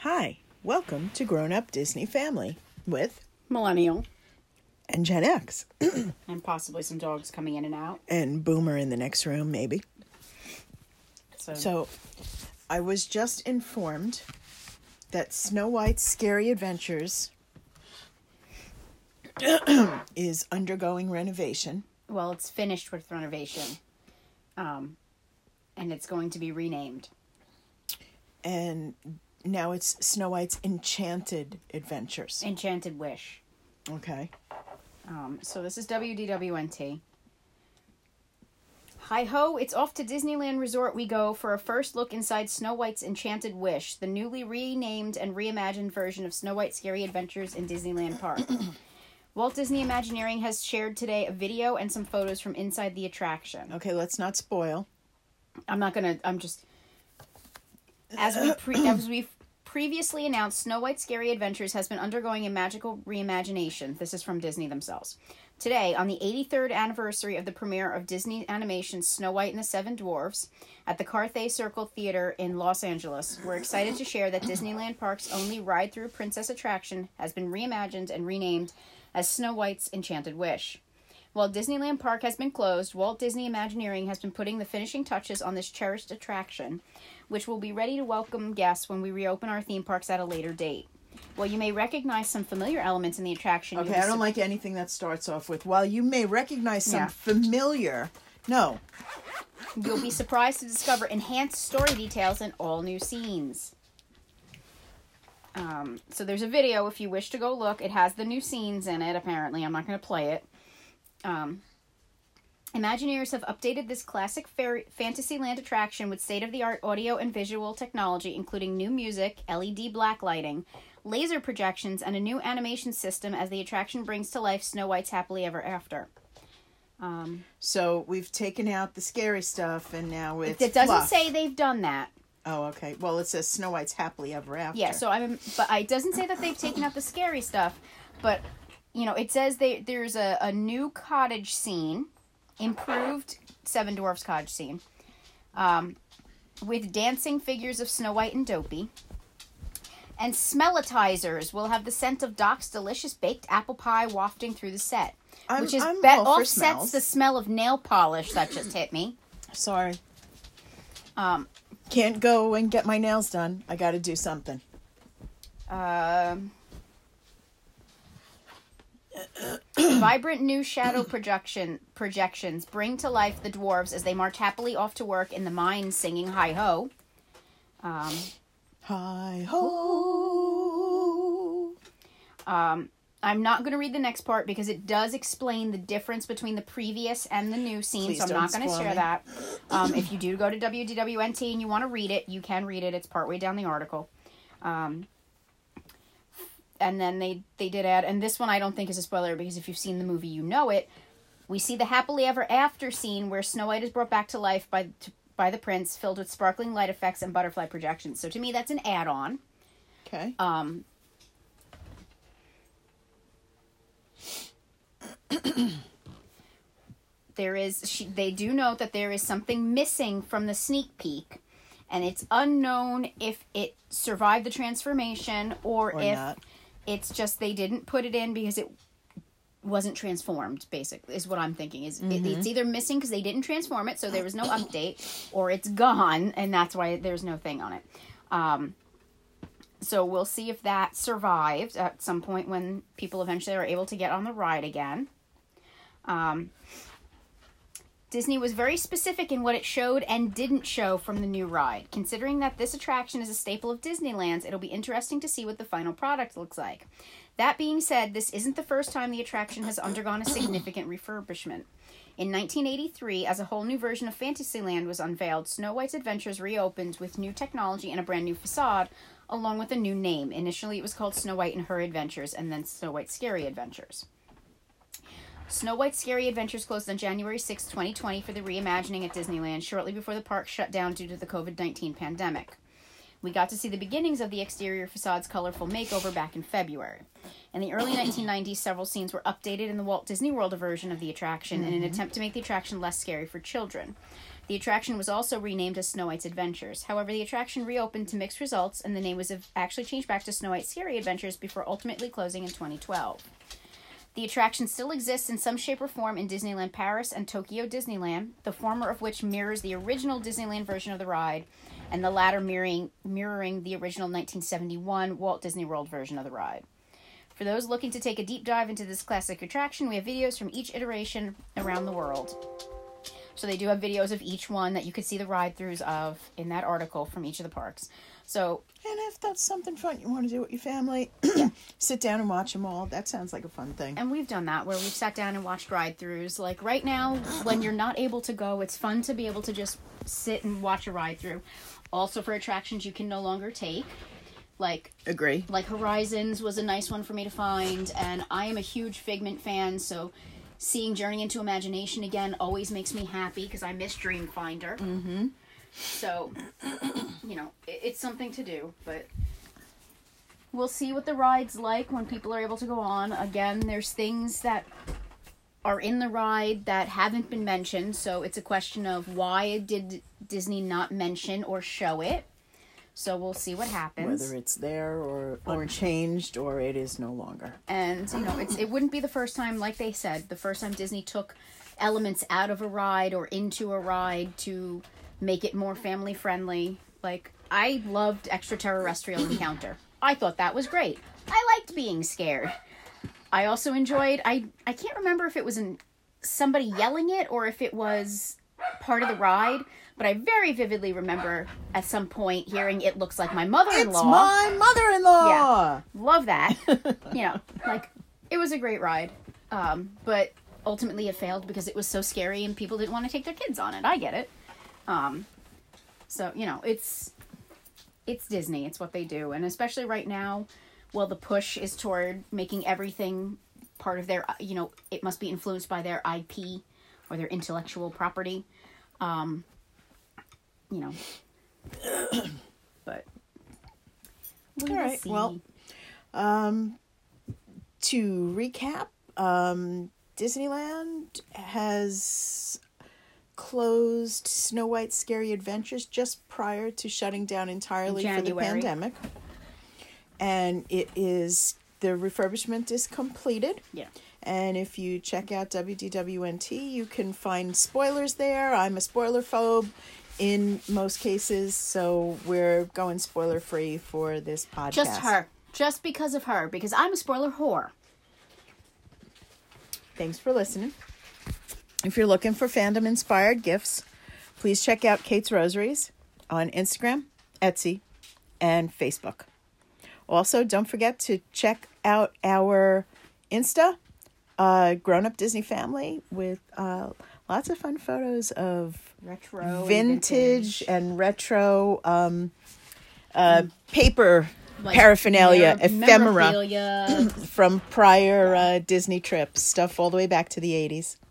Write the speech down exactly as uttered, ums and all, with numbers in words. Hi, welcome to Grown Up Disney Family with Millennial and Gen X. And possibly some dogs coming in and out. And Boomer in the next room, maybe. So, so I was just informed that Snow White's Scary Adventures is undergoing renovation. Well, it's finished with renovation. Um, and it's going to be renamed. And now it's Snow White's Enchanted Adventures. Enchanted Wish. Okay. Um, so this is W D W N T. Hi-ho, it's off to Disneyland Resort we go for a first look inside Snow White's Enchanted Wish, the newly renamed and reimagined version of Snow White's Scary Adventures in Disneyland Park. Walt Disney Imagineering has shared today a video and some photos from inside the attraction. Okay, let's not spoil. I'm not going to... I'm just... As we pre- as we've previously announced, Snow White's Scary Adventures has been undergoing a magical reimagination. This is from Disney themselves. Today, on the eighty-third anniversary of the premiere of Disney Animation's Snow White and the Seven Dwarfs at the Carthay Circle Theater in Los Angeles, we're excited to share that Disneyland Park's only ride-through princess attraction has been reimagined and renamed as Snow White's Enchanted Wish. While Disneyland Park has been closed, Walt Disney Imagineering has been putting the finishing touches on this cherished attraction, which will be ready to welcome guests when we reopen our theme parks at a later date. While you may recognize some familiar elements in the attraction... Okay, I don't su- like anything that starts off with, while you may recognize some yeah. familiar... No. You'll be surprised to discover enhanced story details and all new scenes. Um, so there's a video if you wish to go look. It has the new scenes in it, apparently. I'm not going to play it. Um, Imagineers have updated this classic fairy- Fantasyland attraction with state-of-the-art audio and visual technology, including new music, L E D black lighting, laser projections, and a new animation system as the attraction brings to life Snow White's Happily Ever After. Um, so we've taken out the scary stuff, and now it's It doesn't fluff. say they've done that. Oh, okay. Well, it says Snow White's Happily Ever After. Yeah, so I'm, but it doesn't say that they've taken out the scary stuff, but... You know, it says they, there's a, a new cottage scene, improved Seven Dwarfs cottage scene, um, with dancing figures of Snow White and Dopey. And smellitizers will have the scent of Doc's delicious baked apple pie wafting through the set, I'm, which is I'm be- all offsets smells. The smell of nail polish that just hit me. Sorry. Um, Can't go and get my nails done. I got to do something. Um... Uh, Vibrant new shadow projection projections bring to life the dwarves as they march happily off to work in the mine singing hi-ho. Um, hi-ho. Um, I'm not going to read the next part because it does explain the difference between the previous and the new scene, Please so I'm not going to share me. that. Um, if you do go to W D W N T and you want to read it, you can read it. It's partway down the article. Um And then they, they did add, and this one I don't think is a spoiler because if you've seen the movie, you know it. We see the happily ever after scene where Snow White is brought back to life by to, by the prince, filled with sparkling light effects and butterfly projections. So to me, that's an add-on. Okay. Um. there is she, they do note that there is something missing from the sneak peek. And it's unknown if it survived the transformation or, or if not. It's just they didn't put it in because it wasn't transformed, basically, is what I'm thinking. Is mm-hmm. it, It's either missing because they didn't transform it, so there was no update, or it's gone, and that's why there's no thing on it. Um, so we'll see if that survived at some point when people eventually are able to get on the ride again. Um... Disney was very specific in what it showed and didn't show from the new ride. Considering that this attraction is a staple of Disneyland's, it'll be interesting to see what the final product looks like. That being said, this isn't the first time the attraction has undergone a significant refurbishment. In nineteen eighty-three, as a whole new version of Fantasyland was unveiled, Snow White's Adventures reopened with new technology and a brand new facade, along with a new name. Initially, it was called Snow White and Her Adventures, and then Snow White's Scary Adventures. Snow White's Scary Adventures closed on January sixth, twenty twenty for the reimagining at Disneyland, shortly before the park shut down due to the covid nineteen pandemic. We got to see the beginnings of the exterior facade's colorful makeover back in February. In the early nineteen nineties, several scenes were updated in the Walt Disney World version of the attraction mm-hmm. in an attempt to make the attraction less scary for children. The attraction was also renamed as Snow White's Adventures. However, the attraction reopened to mixed results, and the name was actually changed back to Snow White's Scary Adventures before ultimately closing in twenty twelve. The attraction still exists in some shape or form in Disneyland Paris and Tokyo Disneyland, the former of which mirrors the original Disneyland version of the ride, and the latter mirroring, mirroring the original nineteen seventy-one Walt Disney World version of the ride. For those looking to take a deep dive into this classic attraction, we have videos from each iteration around the world. So they do have videos of each one that you could see the ride-throughs of in that article from each of the parks. So, and if that's something fun you want to do with your family, yeah. Sit down and watch them all. That sounds like a fun thing. And we've done that, where we've sat down and watched ride-throughs. Like right now, when you're not able to go, it's fun to be able to just sit and watch a ride-through. Also for attractions you can no longer take. Like Agree. Like Horizons was a nice one for me to find, and I am a huge Figment fan, so seeing Journey into Imagination again always makes me happy because I miss Dreamfinder. Mm-hmm. So, you know, it, it's something to do, but we'll see what the ride's like when people are able to go on. Again, there's things that are in the ride that haven't been mentioned, so it's a question of why did Disney not mention or show it? So we'll see what happens. Whether it's there or, or changed or it is no longer. And, you know, it's it wouldn't be the first time, like they said, the first time Disney took elements out of a ride or into a ride to make it more family-friendly. Like, I loved Extra Terrestrial Encounter. I thought that was great. I liked being scared. I also enjoyed... I, I can't remember if it was in somebody yelling it or if it was part of the ride, but I very vividly remember at some point hearing "It looks like my mother-in-law." It's my mother-in-law. Yeah, love that. You know, like it was a great ride, um, but ultimately it failed because it was so scary and people didn't want to take their kids on it. I get it. Um, so you know, it's it's Disney. It's what they do, and especially right now, well, the push is toward making everything part of their. You know, it must be influenced by their I P. Or their intellectual property, um, you know. But we all right. See. Well, um, to recap, um, Disneyland has closed Snow White's Scary Adventures just prior to shutting down entirely for the pandemic, and it is the refurbishment is completed. Yeah. And if you check out W D W N T, you can find spoilers there. I'm a spoiler phobe in most cases, so we're going spoiler free for this podcast. Just her. Just because of her. Because I'm a spoiler whore. Thanks for listening. If you're looking for fandom-inspired gifts, please check out Kate's Rosaries on Instagram, Etsy, and Facebook. Also, don't forget to check out our Insta, Uh, grown-up Disney family with uh, lots of fun photos of retro, vintage, vintage and retro um, uh, paper like paraphernalia, ephemera from prior uh, Disney trips, stuff all the way back to the eighties.